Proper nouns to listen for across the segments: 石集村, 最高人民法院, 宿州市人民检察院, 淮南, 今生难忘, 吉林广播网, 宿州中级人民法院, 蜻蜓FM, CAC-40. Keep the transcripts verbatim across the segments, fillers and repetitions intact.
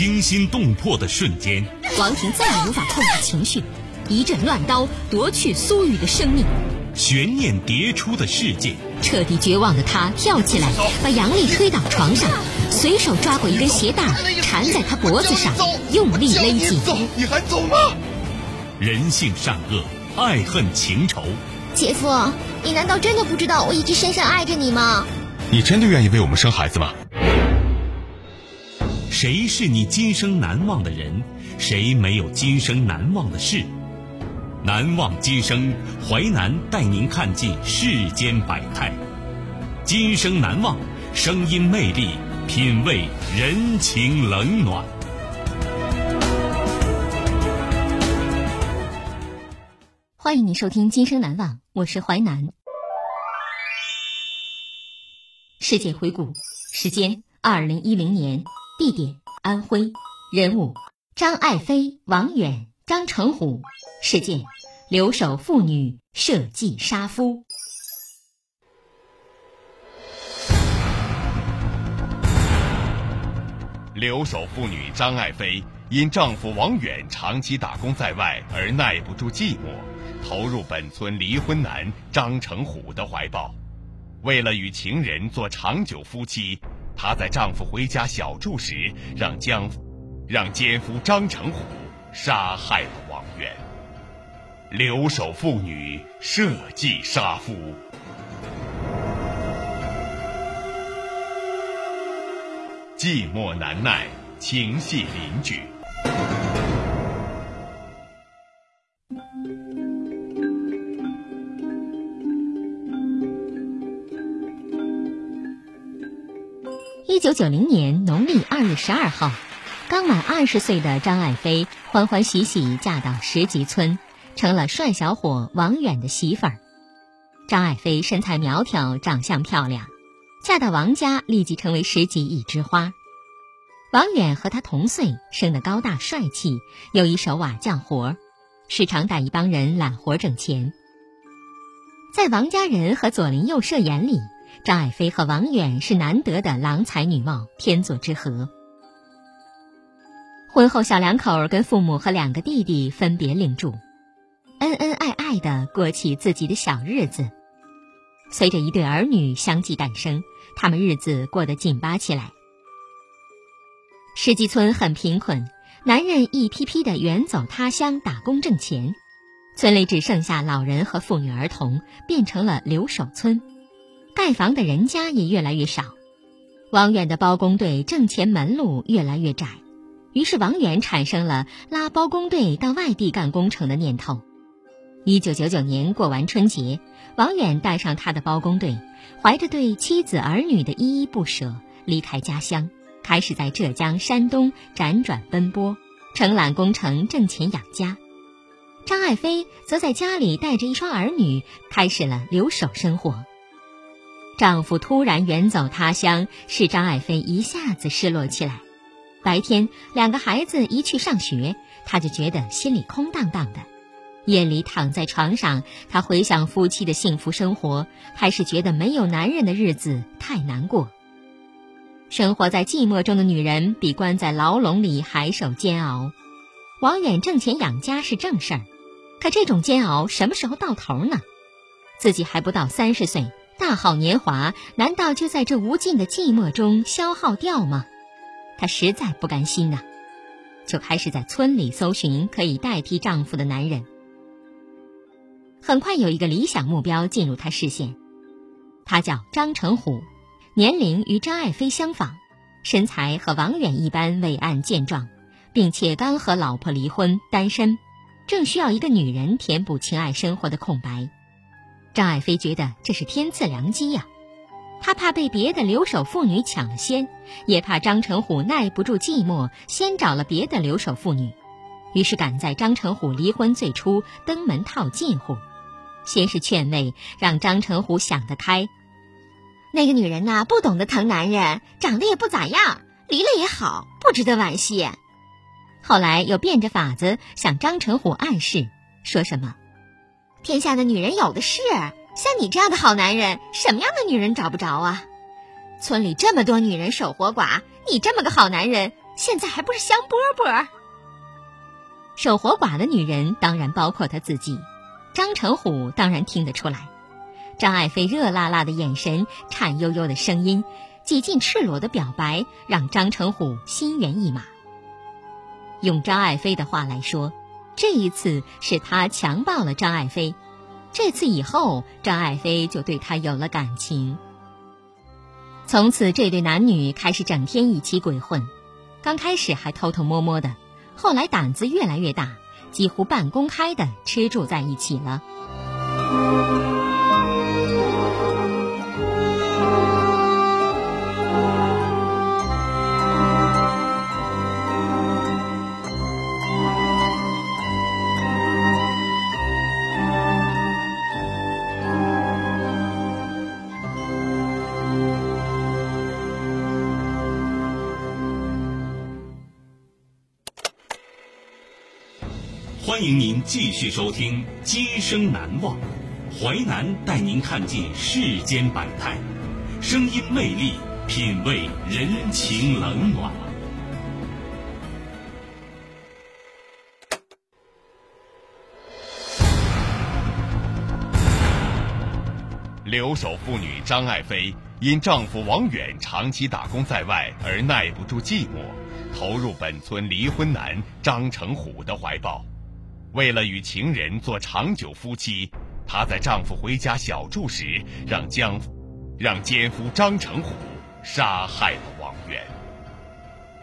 惊心动魄的瞬间，王婷再也无法控制情绪，一阵乱刀夺去苏雨的生命。悬念迭出的世界，彻底绝望的他跳起来，把杨丽推倒床上，随手抓过一根鞋带缠在她脖子上，用力勒紧。走，你还走吗？人性善恶，爱恨情仇。姐夫，你难道真的不知道我一直深深爱着你吗？你真的愿意为我们生孩子吗？谁是你今生难忘的人？谁没有今生难忘的事？难忘今生，淮南带您看尽世间百态。今生难忘，声音魅力，品味人情冷暖。欢迎你收听《今生难忘》，我是淮南。事件回顾，时间二零一零年。地点安徽，人物张爱飞、王远、张成虎。事件留守妇女设计杀夫。留守妇女张爱飞因丈夫王远长期打工在外而耐不住寂寞，投入本村离婚男张成虎的怀抱。为了与情人做长久夫妻，她在丈夫回家小住时，让江让奸夫张成虎杀害了王远。留守妇女设计杀夫。寂寞难耐，情系邻居。一九九零年农历二月十二号，刚满二十岁的张爱飞欢欢喜喜嫁到石集村，成了帅小伙王远的媳妇儿。张爱飞身材苗条，长相漂亮，嫁到王家立即成为石集一枝花。王远和他同岁，生得高大帅气，有一手瓦匠活，时常带一帮人揽活挣钱。在王家人和左邻右舍眼里，张爱飞和王远是难得的郎才女貌，天作之合。婚后小两口跟父母和两个弟弟分别领住，恩恩爱爱地过起自己的小日子。随着一对儿女相继诞生，他们日子过得紧巴起来。石集村很贫困，男人一批批地远走他乡打工挣钱，村里只剩下老人和妇女儿童，变成了留守村。盖房的人家也越来越少，王远的包工队挣钱门路越来越窄，于是王远产生了拉包工队到外地干工程的念头。一九九九年过完春节，王远带上他的包工队，怀着对妻子儿女的依依不舍，离开家乡，开始在浙江、山东辗转奔波，承揽工程挣钱养家。张爱飞则在家里带着一双儿女，开始了留守生活。丈夫突然远走他乡，使张爱飞一下子失落起来。白天两个孩子一去上学，她就觉得心里空荡荡的。夜里躺在床上，她回想夫妻的幸福生活，还是觉得没有男人的日子太难过。生活在寂寞中的女人，比关在牢笼里还受煎熬。王远挣钱养家是正事儿，可这种煎熬什么时候到头呢？自己还不到三十岁。大好年华，难道就在这无尽的寂寞中消耗掉吗？她实在不甘心呐、啊，就开始在村里搜寻可以代替丈夫的男人。很快有一个理想目标进入她视线，他叫张成虎，年龄与张爱飞相仿，身材和王远一般伟岸健壮，并且刚和老婆离婚，单身，正需要一个女人填补情爱生活的空白。张爱飞觉得这是天赐良机呀、啊，她怕被别的留守妇女抢了先，也怕张成虎耐不住寂寞，先找了别的留守妇女，于是赶在张成虎离婚最初登门套近乎，先是劝慰，让张成虎想得开。那个女人呐、啊，不懂得疼男人，长得也不咋样，离了也好，不值得惋惜。后来又变着法子向张成虎暗示，说什么？天下的女人有的是，像你这样的好男人，什么样的女人找不着啊？村里这么多女人守活寡，你这么个好男人，现在还不是香饽饽？守活寡的女人当然包括她自己，张成虎当然听得出来。张爱飞热辣辣的眼神，颤悠悠的声音，几近赤裸的表白，让张成虎心猿意马。用张爱飞的话来说，这一次是他强暴了张爱飞，这次以后张爱飞就对他有了感情。从此这对男女开始整天一起鬼混，刚开始还偷偷摸摸的，后来胆子越来越大，几乎半公开的吃住在一起了。欢迎您继续收听《今生难忘》，淮南带您看尽世间百态，声音魅力，品味人情冷暖。留守妇女张爱飞因丈夫王远长期打工在外而耐不住寂寞，投入本村离婚男张成虎的怀抱。为了与情人做长久夫妻，她在丈夫回家小住时，让江让奸夫张成虎杀害了王源。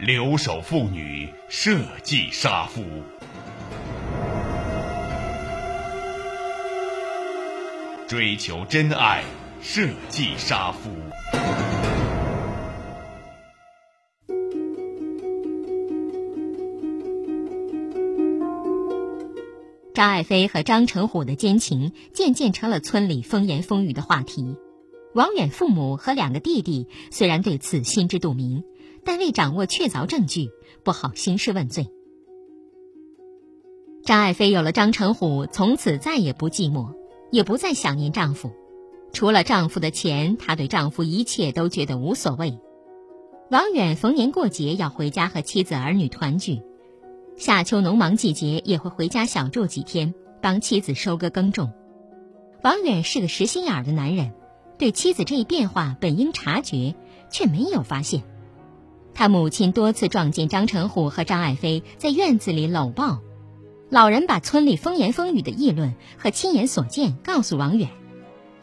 留守妇女设计杀夫。追求真爱，设计杀夫。张爱飞和张成虎的奸情渐渐成了村里风言风语的话题。王远父母和两个弟弟虽然对此心知肚明，但未掌握确凿证据，不好兴师问罪。张爱飞有了张成虎，从此再也不寂寞，也不再想念丈夫。除了丈夫的钱，她对丈夫一切都觉得无所谓。王远逢年过节要回家和妻子儿女团聚，夏秋农忙季节也会回家小住几天，帮妻子收割耕种。王远是个实心眼的男人，对妻子这一变化本应察觉，却没有发现。他母亲多次撞见张成虎和张爱飞在院子里搂抱，老人把村里风言风语的议论和亲眼所见告诉王远，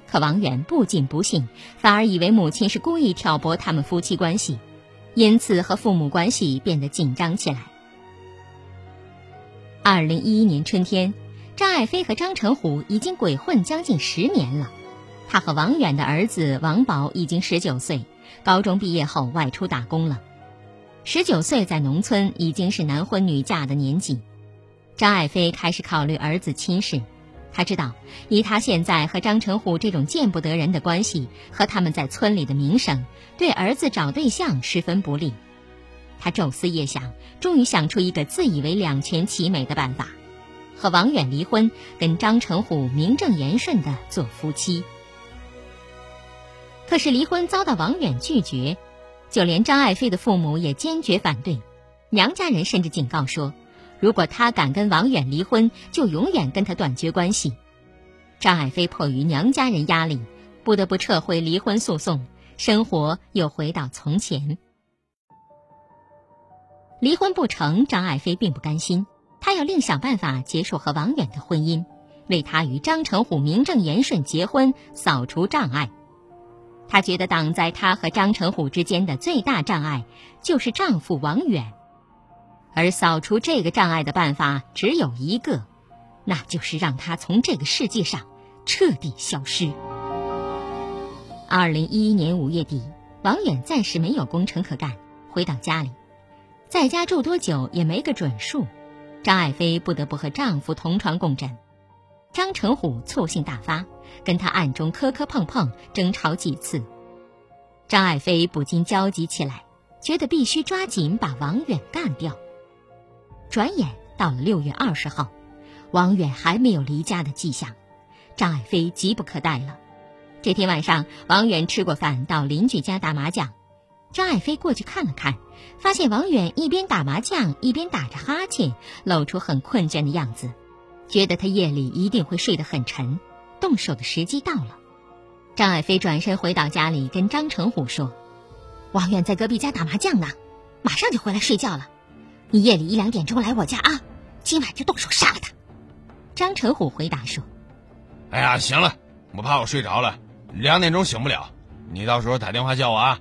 可王远不仅不信，反而以为母亲是故意挑拨他们夫妻关系，因此和父母关系变得紧张起来。二零一一年春天，张爱飞和张成虎已经鬼混将近十年了。他和王远的儿子王宝已经十九岁，高中毕业后外出打工了。十九岁在农村已经是男婚女嫁的年纪。张爱飞开始考虑儿子亲事，他知道以他现在和张成虎这种见不得人的关系和他们在村里的名声，对儿子找对象十分不利。他昼思夜想，终于想出一个自以为两全其美的办法：和王远离婚，跟张成虎名正言顺的做夫妻。可是离婚遭到王远拒绝，就连张爱飞的父母也坚决反对。娘家人甚至警告说，如果他敢跟王远离婚，就永远跟他断绝关系。张爱飞迫于娘家人压力，不得不撤回离婚诉讼，生活又回到从前。离婚不成，张爱飞并不甘心，她要另想办法结束和王远的婚姻，为她与张成虎名正言顺结婚扫除障碍。她觉得挡在她和张成虎之间的最大障碍就是丈夫王远，而扫除这个障碍的办法只有一个，那就是让她从这个世界上彻底消失。二零一一年五月底，王远暂时没有工程可干，回到家里。在家住多久也没个准数，张爱飞不得不和丈夫同床共枕。张成虎醋性大发，跟他暗中磕磕碰碰，争吵几次。张爱飞不禁焦急起来，觉得必须抓紧把王远干掉。转眼到了六月二十号，王远还没有离家的迹象，张爱飞急不可待了。这天晚上，王远吃过饭到邻居家打麻将，张爱飞过去看了看，发现王远一边打麻将一边打着哈欠，露出很困倦的样子，觉得他夜里一定会睡得很沉，动手的时机到了。张爱飞转身回到家里跟张成虎说，王远在隔壁家打麻将呢，马上就回来睡觉了，你夜里一两点钟来我家啊，今晚就动手杀了他。张成虎回答说，哎呀行了，我怕我睡着了，两点钟醒不了，你到时候打电话叫我啊。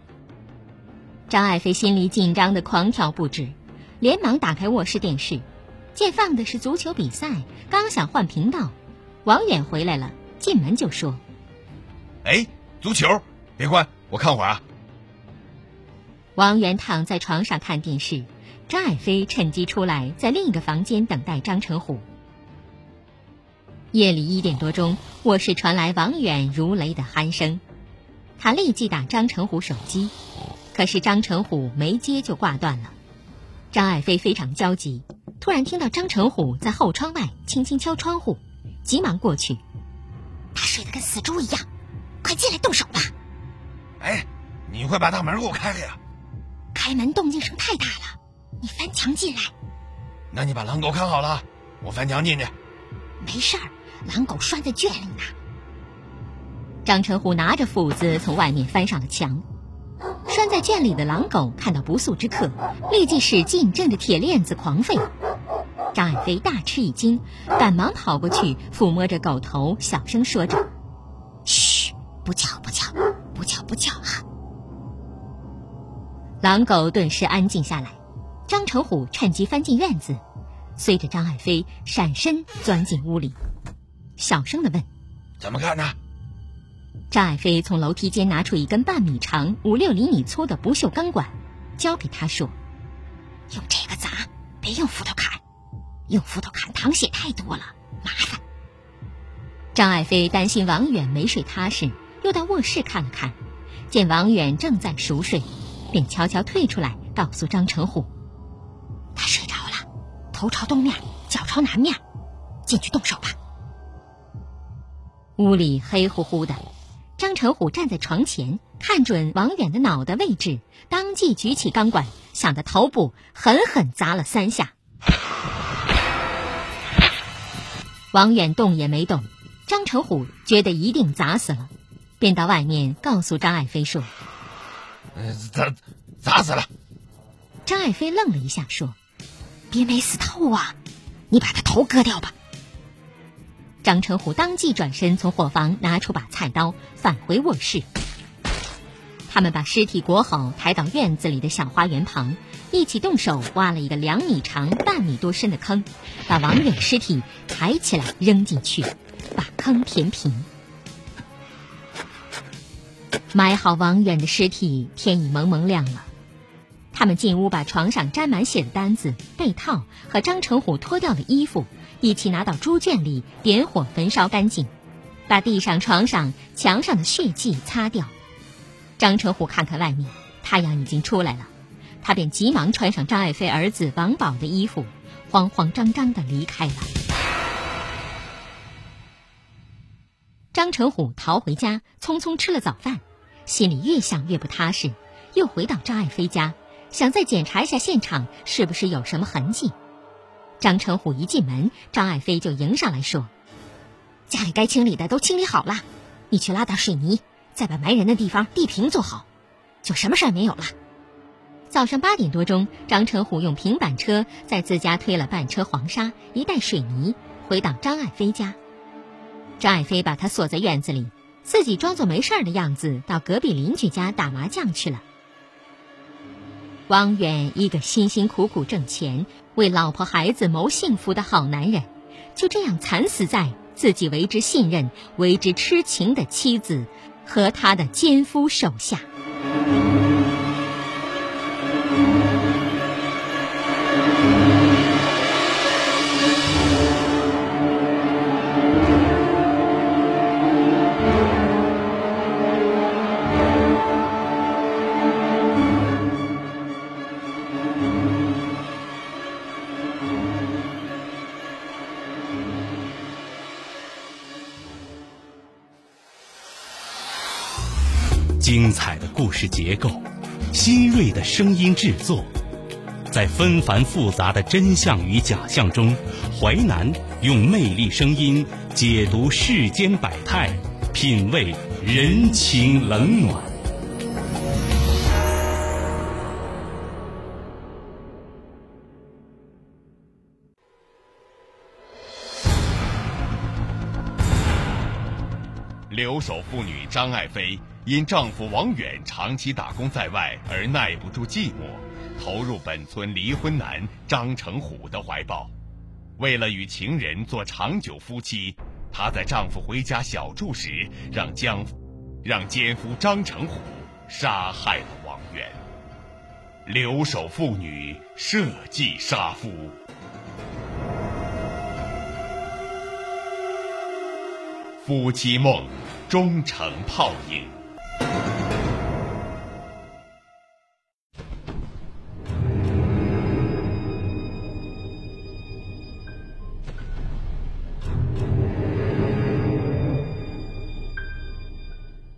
张爱飞心里紧张的狂跳不止，连忙打开卧室电视，见放的是足球比赛，刚想换频道，王远回来了，进门就说，哎，足球别换，我看会儿啊。王远躺在床上看电视，张爱飞趁机出来，在另一个房间等待张成虎。夜里一点多钟，卧室传来王远如雷的鼾声，他立即打张成虎手机，可是张成虎没接就挂断了。张爱飞非常焦急，突然听到张成虎在后窗外轻轻敲窗户，急忙过去，他睡得跟死猪一样，快进来动手吧。哎，你快把大门给我开开呀！开门动静声太大了，你翻墙进来。那你把狼狗看好了，我翻墙进去。没事儿，狼狗拴在圈里呢。张成虎拿着斧子从外面翻上了墙，拴在圈里的狼狗看到不速之客，立即使劲挣着铁链子狂吠。张爱飞大吃一惊，赶忙跑过去抚摸着狗头，小声说着，嘘，不叫不叫不叫不叫啊。狼狗顿时安静下来，张成虎趁机翻进院子，随着张爱飞闪身钻进屋里，小声地问，怎么看呢？张爱飞从楼梯间拿出一根半米长五六厘米粗的不锈钢管，交给他说，用这个砸，别用斧头砍，用斧头砍淌血太多了，麻烦。张爱飞担心王远没睡踏实，又到卧室看了看，见王远正在熟睡，便悄悄退出来告诉张成虎，他睡着了，头朝东面，脚朝南面，进去动手吧。屋里黑乎乎的，张成虎站在床前，看准王远的脑袋位置，当即举起钢管，向他头部狠狠砸了三下。王远动也没动，张成虎觉得一定砸死了，便到外面告诉张爱飞说，砸砸死了。张爱飞愣了一下说，别没死透啊，你把他头割掉吧。张成虎当即转身从伙房拿出把菜刀，返回卧室。他们把尸体裹好，抬到院子里的小花园旁，一起动手挖了一个两米长半米多深的坑，把王远尸体抬起来扔进去，把坑填平。埋好王远的尸体，天已蒙蒙亮了。他们进屋，把床上沾满血的单子、被套和张成虎脱掉的衣服一起拿到猪圈里，点火焚烧干净，把地上、床上、墙上的血迹擦掉。张成虎看看外面，太阳已经出来了，他便急忙穿上张爱飞儿子王宝的衣服，慌慌张张地离开了。张成虎逃回家，匆匆吃了早饭，心里越想越不踏实，又回到张爱飞家，想再检查一下现场是不是有什么痕迹。张成虎一进门，张爱飞就迎上来说，家里该清理的都清理好了，你去拉点水泥，再把埋人的地方地坪做好，就什么事儿没有了。早上八点多钟，张成虎用平板车在自家推了半车黄沙一袋水泥，回到张爱飞家。张爱飞把他锁在院子里，自己装作没事儿的样子，到隔壁邻居家打麻将去了。王远一个辛辛苦苦挣钱，为老婆孩子谋幸福的好男人，就这样惨死在自己为之信任、为之痴情的妻子和他的奸夫手下。精彩的故事结构，新锐的声音制作，在纷繁复杂的真相与假象中，淮南用魅力声音解读世间百态，品味人情冷暖。留守妇女张爱妃因丈夫王远长期打工在外而耐不住寂寞，投入本村离婚男张成虎的怀抱。为了与情人做长久夫妻，她在丈夫回家小住时让江让奸夫张成虎杀害了王远。留守妇女设计杀夫。夫妻梦终成泡影。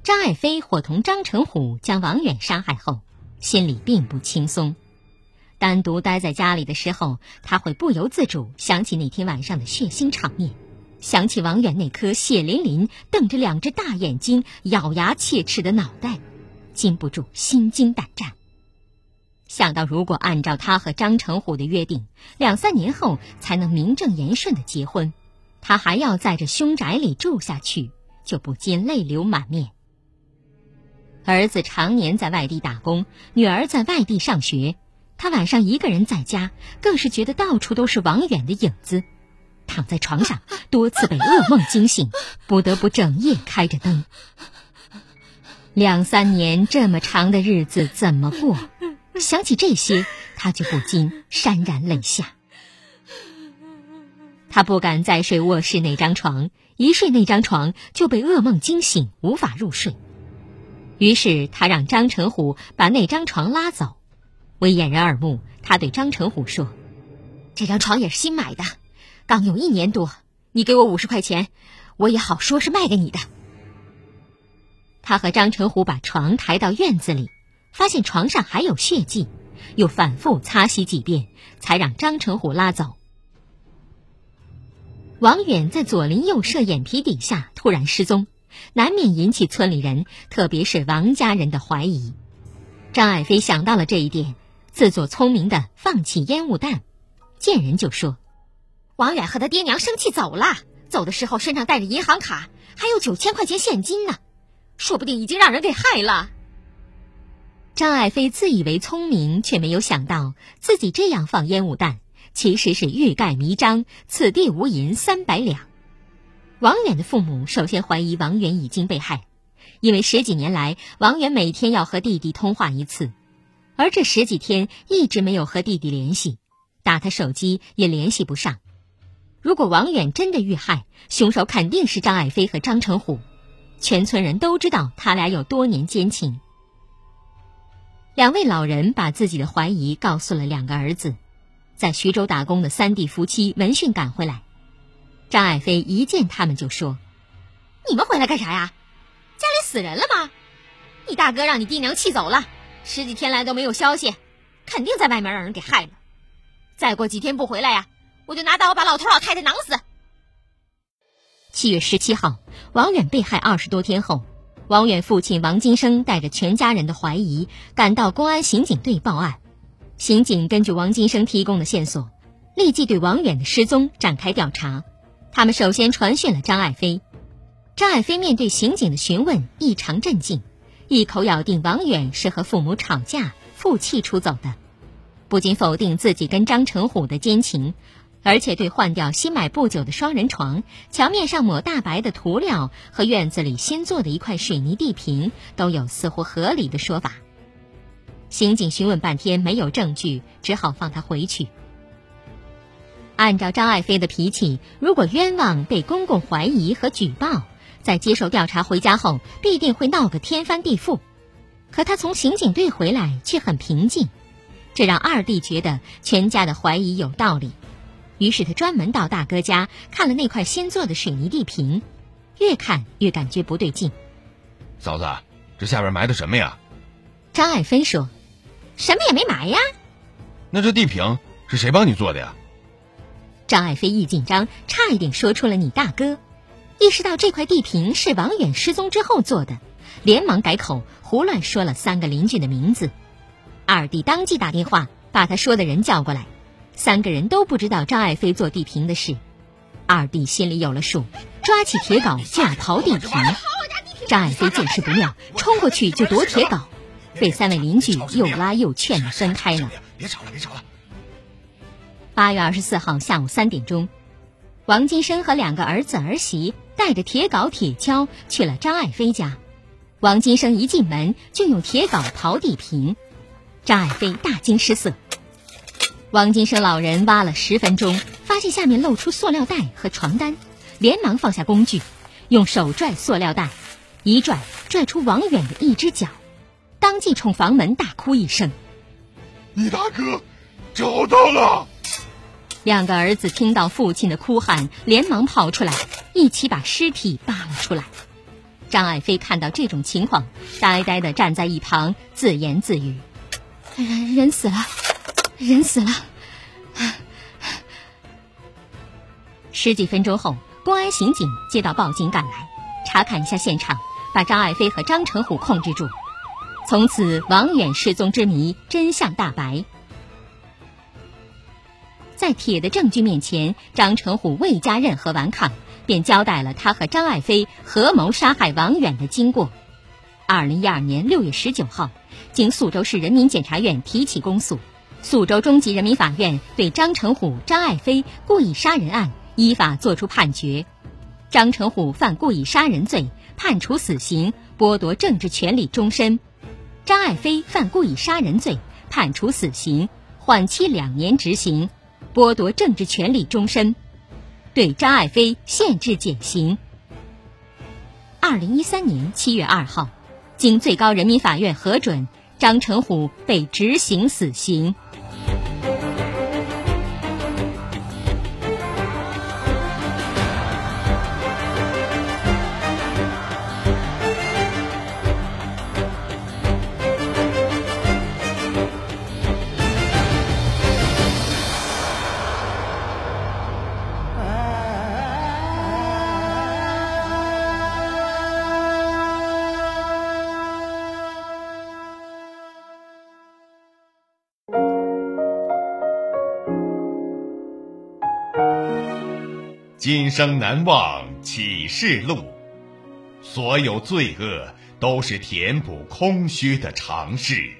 张爱妃伙同张成虎将王远杀害后，心里并不轻松。单独待在家里的时候，她会不由自主想起那天晚上的血腥场面。想起王远那颗血淋淋、瞪着两只大眼睛、咬牙切齿的脑袋，禁不住心惊胆战。想到如果按照他和张成虎的约定，两三年后才能名正言顺的结婚，他还要在这凶宅里住下去，就不禁泪流满面。儿子常年在外地打工，女儿在外地上学，他晚上一个人在家，更是觉得到处都是王远的影子。躺在床上多次被噩梦惊醒，不得不整夜开着灯。两三年这么长的日子怎么过？想起这些，他就不禁潸然泪下。他不敢再睡卧室那张床，一睡那张床就被噩梦惊醒，无法入睡。于是他让张成虎把那张床拉走。为掩人耳目，他对张成虎说：“这张床也是新买的，刚有一年多，你给我五十块钱，我也好说是卖给你的。”他和张成虎把床抬到院子里，发现床上还有血迹，又反复擦洗几遍，才让张成虎拉走。王远在左邻右舍眼皮底下突然失踪，难免引起村里人，特别是王家人的怀疑。张爱妃想到了这一点，自作聪明的放起烟雾弹，见人就说：“王远和他爹娘生气走了，走的时候身上带着银行卡，还有九千块钱现金呢，说不定已经让人给害了。”张爱妃自以为聪明，却没有想到自己这样放烟雾弹，其实是欲盖弥彰，此地无银三百两。王远的父母首先怀疑王远已经被害，因为十几年来，王远每天要和弟弟通话一次，而这十几天一直没有和弟弟联系，打他手机也联系不上。如果王远真的遇害，凶手肯定是张爱妃和张成虎。全村人都知道他俩有多年奸情。两位老人把自己的怀疑告诉了两个儿子。在徐州打工的三弟夫妻闻讯赶回来，张爱妃一见他们就说：“你们回来干啥呀？家里死人了吗？你大哥让你爹娘气走了，十几天来都没有消息，肯定在外面让人给害了。再过几天不回来呀、啊？我就拿刀把老头老太太囊死。”七月十七号，王远被害二十多天后，王远父亲王金生带着全家人的怀疑赶到公安刑警队报案。刑警根据王金生提供的线索，立即对王远的失踪展开调查。他们首先传讯了张爱妃。张爱妃面对刑警的询问异常镇静，一口咬定王远是和父母吵架负气出走的，不仅否定自己跟张成虎的奸情，而且对换掉新买不久的双人床、墙面上抹大白的涂料和院子里新做的一块水泥地坪都有似乎合理的说法。刑警询问半天没有证据，只好放他回去。按照张爱妃的脾气，如果冤枉被公公怀疑和举报，在接受调查回家后必定会闹个天翻地覆。可他从刑警队回来却很平静，这让二弟觉得全家的怀疑有道理。于是他专门到大哥家看了那块新做的水泥地坪，越看越感觉不对劲。“嫂子，这下边埋的什么呀？”张爱芬说：“什么也没买呀。”那这地坪是谁帮你做的呀？张爱飞一紧张，差一点说出了你大哥。意识到这块地坪是王远失踪之后做的，连忙改口，胡乱说了三个邻居的名字。二弟当即打电话把他说的人叫过来，三个人都不知道张爱飞做地坪的事。二弟心里有了数，抓起铁镐就要刨地坪。张爱飞见势不妙，冲过去就夺铁镐，被三位邻居又拉又劝的分开了。别吵了，别吵了。八月二十四号下午三点钟，王金生和两个儿子儿媳带着铁镐铁锹去了张爱飞家。王金生一进门就用铁镐刨地坪，张爱飞大惊失色。王金生老人挖了十分钟，发现下面露出塑料袋和床单，连忙放下工具，用手拽塑料袋，一拽拽出王远的一只脚。当即冲房门大哭一声：“你大哥找到了！”两个儿子听到父亲的哭喊，连忙跑出来，一起把尸体扒了出来。张爱飞看到这种情况，呆呆地站在一旁，自言自语：“人人死了，人死了。”十几分钟后，公安刑警接到报警赶来，查看一下现场，把张爱飞和张成虎控制住。从此，王远失踪之谜真相大白。在铁的证据面前，张成虎未加任何顽抗，便交代了他和张爱飞合谋杀害王远的经过。二零一二年六月十九号，经宿州市人民检察院提起公诉，宿州中级人民法院对张成虎、张爱飞故意杀人案依法作出判决，张成虎犯故意杀人罪，判处死刑，剥夺政治权利终身。张爱飞犯故意杀人罪，判处死刑，缓期两年执行，剥夺政治权利终身，对张爱飞限制减刑。二零一三年七月二号，经最高人民法院核准，张成虎被执行死刑。今生难忘启示录，所有罪恶都是填补空虚的尝试。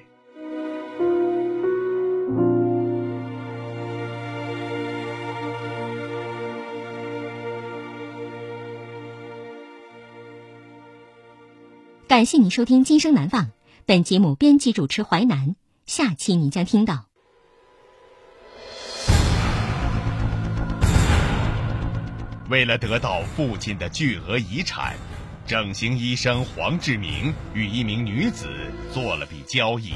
感谢你收听《今生难忘》，本节目编辑主持淮南，下期你将听到。为了得到父亲的巨额遗产，整形医生黄志明与一名女子做了笔交易，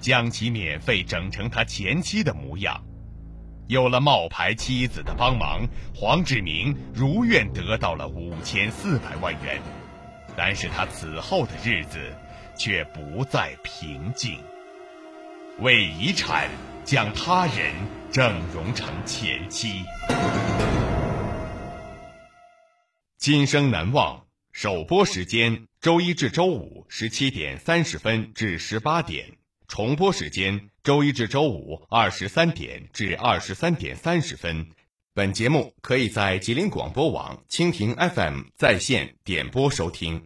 将其免费整成他前妻的模样。有了冒牌妻子的帮忙，黄志明如愿得到了五千四百万元，但是他此后的日子却不再平静。为遗产将他人整容成前妻。今生难忘首播时间周一至周五十七点三十分至十八点，重播时间周一至周五二十三点至二十三点三十分。本节目可以在吉林广播网、蜻蜓 F M 在线点播收听。